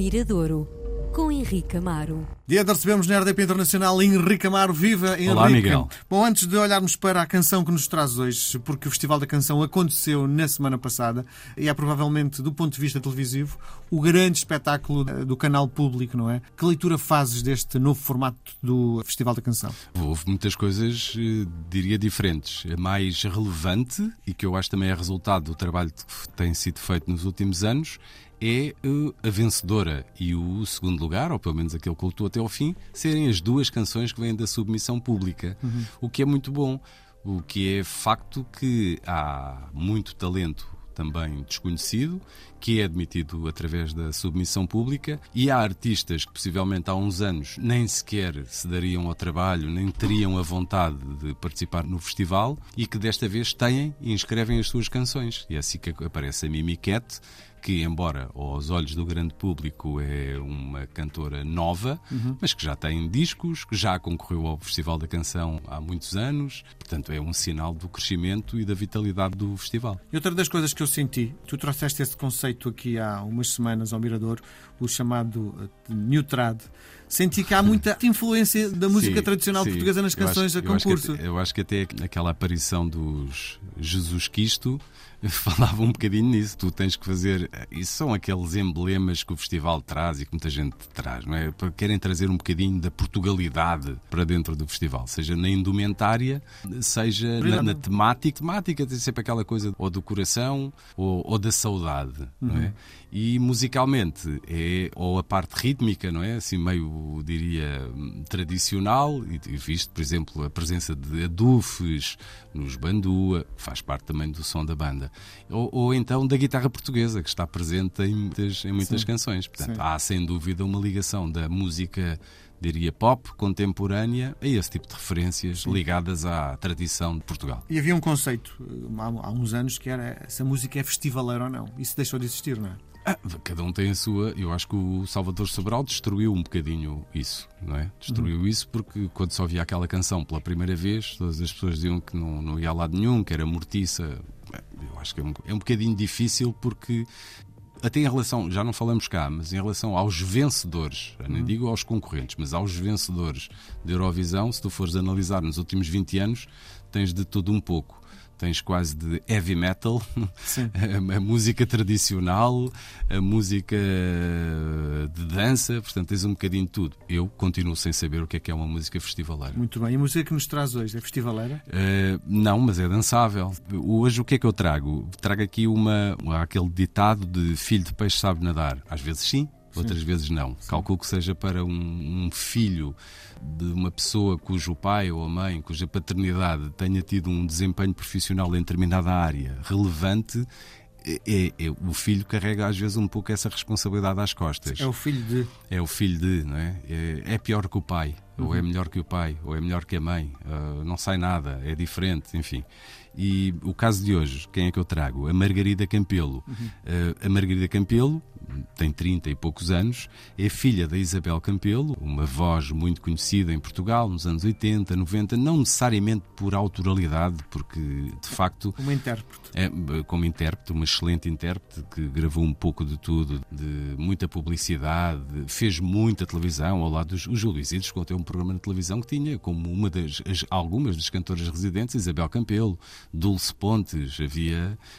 Miradouro, com Henrique Amaro. E ainda recebemos na RDP Internacional Henrique Amaro. Viva, Henrique! Olá, Miguel. Bom, antes de olharmos para a canção que nos traz hoje, porque o Festival da Canção aconteceu na semana passada e é provavelmente, do ponto de vista televisivo, o grande espetáculo do canal público, não é? Que leitura fazes deste novo formato do Festival da Canção? Houve muitas coisas, diria, diferentes. A mais relevante, e que eu acho também é resultado do trabalho que tem sido feito nos últimos anos, é a vencedora e o segundo lugar, ou pelo menos aquele que lutou até ao fim, serem as duas canções que vêm da submissão pública, o que é muito bom, o que é facto que há muito talento também desconhecido, que é admitido através da submissão pública, e há artistas que possivelmente há uns anos nem sequer se dariam ao trabalho, nem teriam a vontade de participar no festival, e que desta vez têm e inscrevem as suas canções, e é assim que aparece a Mimiquete, que embora aos olhos do grande público é uma cantora nova, mas que já tem discos, que já concorreu ao Festival da Canção há muitos anos, portanto é um sinal do crescimento e da vitalidade do festival. E outra das coisas que eu senti, tu trouxeste esse conceito aqui há umas semanas ao Miradouro, o chamado New Trad, senti que há muita influência da música tradicional portuguesa nas canções a concurso. Eu acho que até aquela aparição dos Jesus Cristo falava um bocadinho nisso. Tu tens que fazer, e são aqueles emblemas que o festival traz e que muita gente traz, não é? Querem trazer um bocadinho da Portugalidade para dentro do festival, seja na indumentária, seja na temática, tem sempre aquela coisa ou do coração ou da saudade, não é? E musicalmente é ou a parte rítmica, não é? Assim meio, diria, tradicional, e visto, por exemplo, a presença de adufes nos bandua, que faz parte também do som da banda. Ou então da guitarra portuguesa, que está presente em muitas canções. Portanto, há sem dúvida uma ligação da música, diria, pop, contemporânea, a esse tipo de referências ligadas à tradição de Portugal. E havia um conceito há uns anos que era: se a música é festivaleira ou não. Isso deixou de existir, não é? Cada um tem a sua. Eu acho que o Salvador Sobral destruiu um bocadinho isso, não é? Destruiu isso porque quando só via aquela canção pela primeira vez, todas as pessoas diziam que não ia a lado nenhum, que era mortiça. Eu acho que é um bocadinho difícil porque, até em relação, já não falamos cá, mas em relação aos vencedores, nem digo aos concorrentes, mas aos vencedores da Eurovisão, se tu fores analisar nos últimos 20 anos, tens de tudo um pouco. Tens quase de heavy metal, a música tradicional, a música de dança, portanto tens um bocadinho de tudo. Eu continuo sem saber o que é uma música festivaleira. Muito bem, e a música que nos traz hoje é festivaleira? Não, mas é dançável. Hoje o que é que eu trago? Trago aqui aquele ditado de filho de peixe sabe nadar, às vezes sim, outras vezes não. Calculo que seja para um filho de uma pessoa cujo pai ou a mãe, cuja paternidade tenha tido um desempenho profissional em determinada área relevante. O filho carrega às vezes um pouco essa responsabilidade às costas. É o filho de, não é? É pior que o pai, ou é melhor que o pai, ou é melhor que a mãe, não sai nada, é diferente, enfim. E o caso de hoje, quem é que eu trago? A Margarida Campelo. A Margarida Campelo tem 30 e poucos anos, é filha da Isabel Campelo, uma voz muito conhecida em Portugal nos anos 80, 90, não necessariamente por autoralidade, porque de facto como intérprete, uma excelente intérprete que gravou um pouco de tudo, de muita publicidade, fez muita televisão, ao lado dos Júlio Isidros, quando um programa de televisão que tinha como uma algumas das cantoras residentes, Isabel Campelo, Dulce Pontes,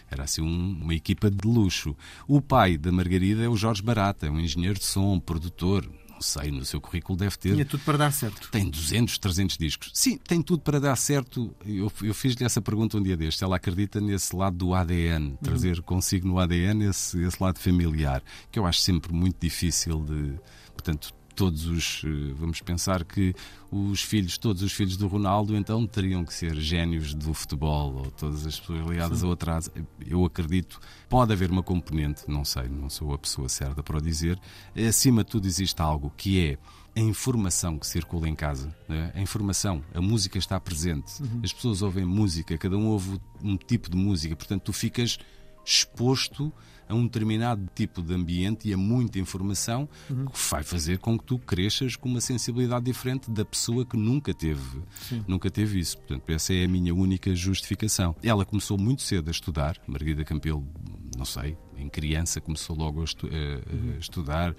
era assim uma equipa de luxo. O pai da Margarida é o Jorge Barata, um engenheiro de som, produtor, não sei, no seu currículo deve ter... Tinha tudo para dar certo. Tem 200, 300 discos. Sim, tem tudo para dar certo. Eu fiz-lhe essa pergunta um dia deste. Ela acredita nesse lado do ADN, trazer consigo no ADN esse lado familiar, que eu acho sempre muito difícil de... Portanto, vamos pensar que todos os filhos do Ronaldo então teriam que ser génios do futebol, ou todas as pessoas ligadas ao atraso. Eu acredito, pode haver uma componente, não sei, não sou a pessoa certa para o dizer. Acima de tudo existe algo que é a informação que circula em casa, né? A informação, a música está presente, as pessoas ouvem música, cada um ouve um tipo de música, portanto tu ficas exposto a um determinado tipo de ambiente e a muita informação que vai fazer com que tu cresças com uma sensibilidade diferente da pessoa que nunca teve isso. Portanto, essa é a minha única justificação. Ela começou muito cedo a estudar, Margarida Campelo, não sei, em criança começou logo a estudar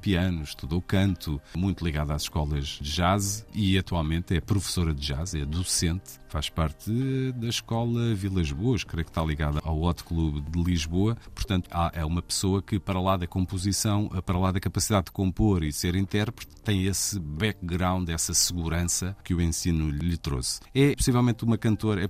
piano, estudou canto, muito ligada às escolas de jazz, e atualmente é professora de jazz, é docente, faz parte da escola Vilas Boas, creio que está ligada ao Hot Club de Lisboa. Portanto, é uma pessoa que, para lá da composição, para lá da capacidade de compor e ser intérprete, tem esse background, essa segurança que o ensino lhe trouxe. É possivelmente uma cantora,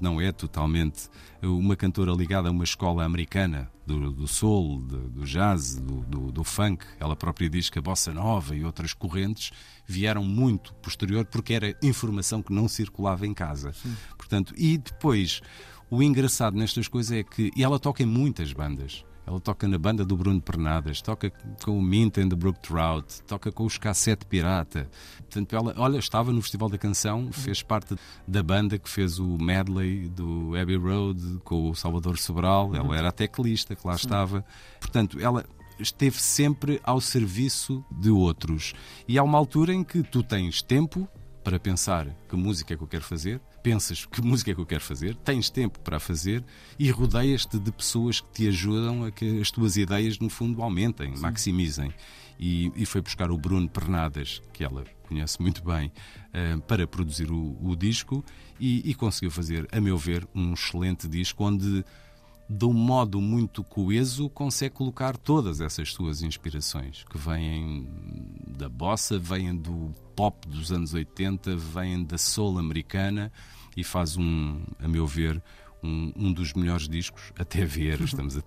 não é totalmente uma cantora ligada a uma escola americana, do soul, do jazz, do funk. Ela própria diz que a bossa nova e outras correntes vieram muito posterior, porque era informação que não circulava em casa. Sim. Portanto, e depois, o engraçado nestas coisas é que, e ela toca em muitas bandas. Ela toca na banda do Bruno Pernadas, toca com o Mint and the Brook Trout, toca com os Cassete Pirata. Portanto, ela, olha, estava no Festival da Canção, fez parte da banda que fez o medley do Abbey Road com o Salvador Sobral. Ela era a teclista que lá estava. Portanto, ela esteve sempre ao serviço de outros. E há uma altura em que tu tens tempo para pensar que música é que eu quero fazer, pensas que música é que eu quero fazer, tens tempo para fazer e rodeias-te de pessoas que te ajudam a que as tuas ideias, no fundo, aumentem, maximizem. E foi buscar o Bruno Pernadas, que ela conhece muito bem, para produzir o disco, e conseguiu fazer, a meu ver, um excelente disco, onde, de um modo muito coeso, consegue colocar todas essas suas inspirações, que vêm da bossa, vêm do pop dos anos 80, vêm da soul americana, e faz a meu ver, um dos melhores discos, até ver, estamos em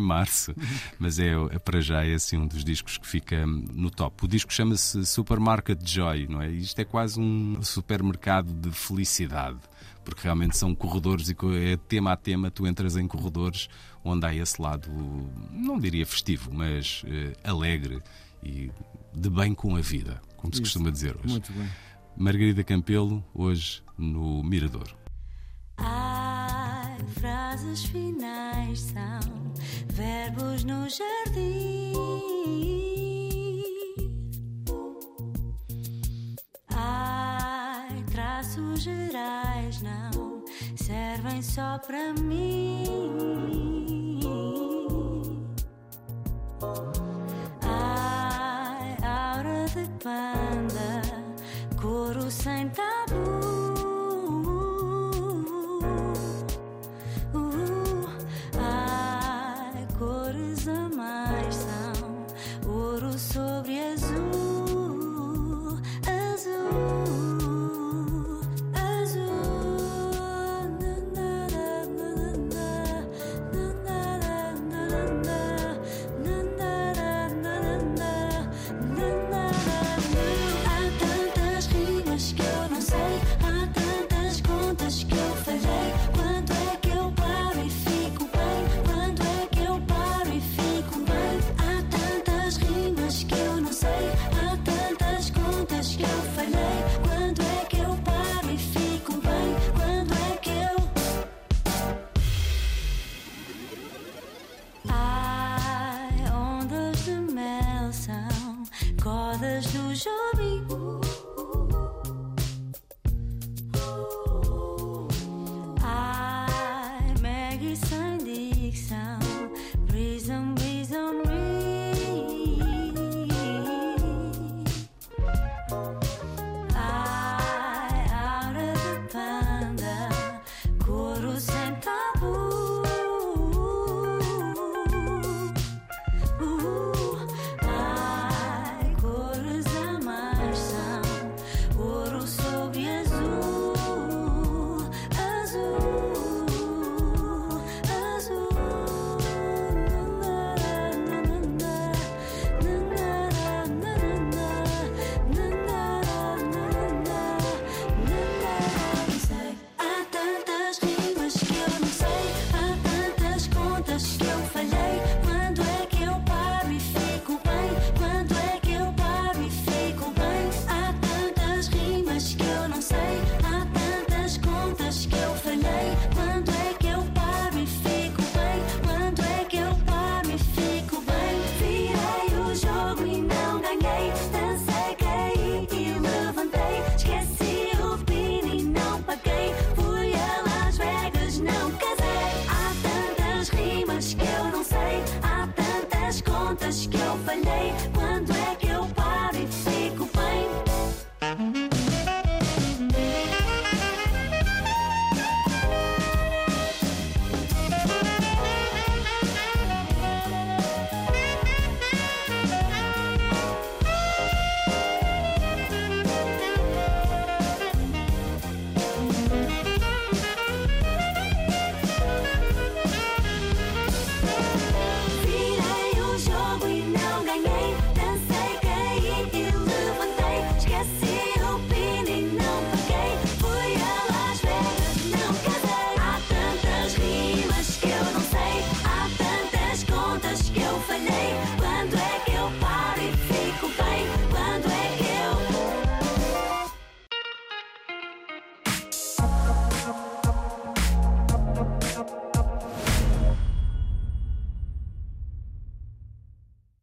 março, mas para já é assim um dos discos que fica no top. O disco chama-se Supermarket Joy, não é? Isto é quase um supermercado de felicidade, porque realmente são corredores, e é tema a tema, tu entras em corredores onde há esse lado, não diria festivo, mas alegre e de bem com a vida, como se costuma dizer hoje. Muito bem. Margarida Campelo, hoje no Mirador. Ai, frases finais são verbos no jardim. Ai, traços gerais não servem só para mim. Ai, aura de panda, couro sem tabu. Que eu contas que eu falhei.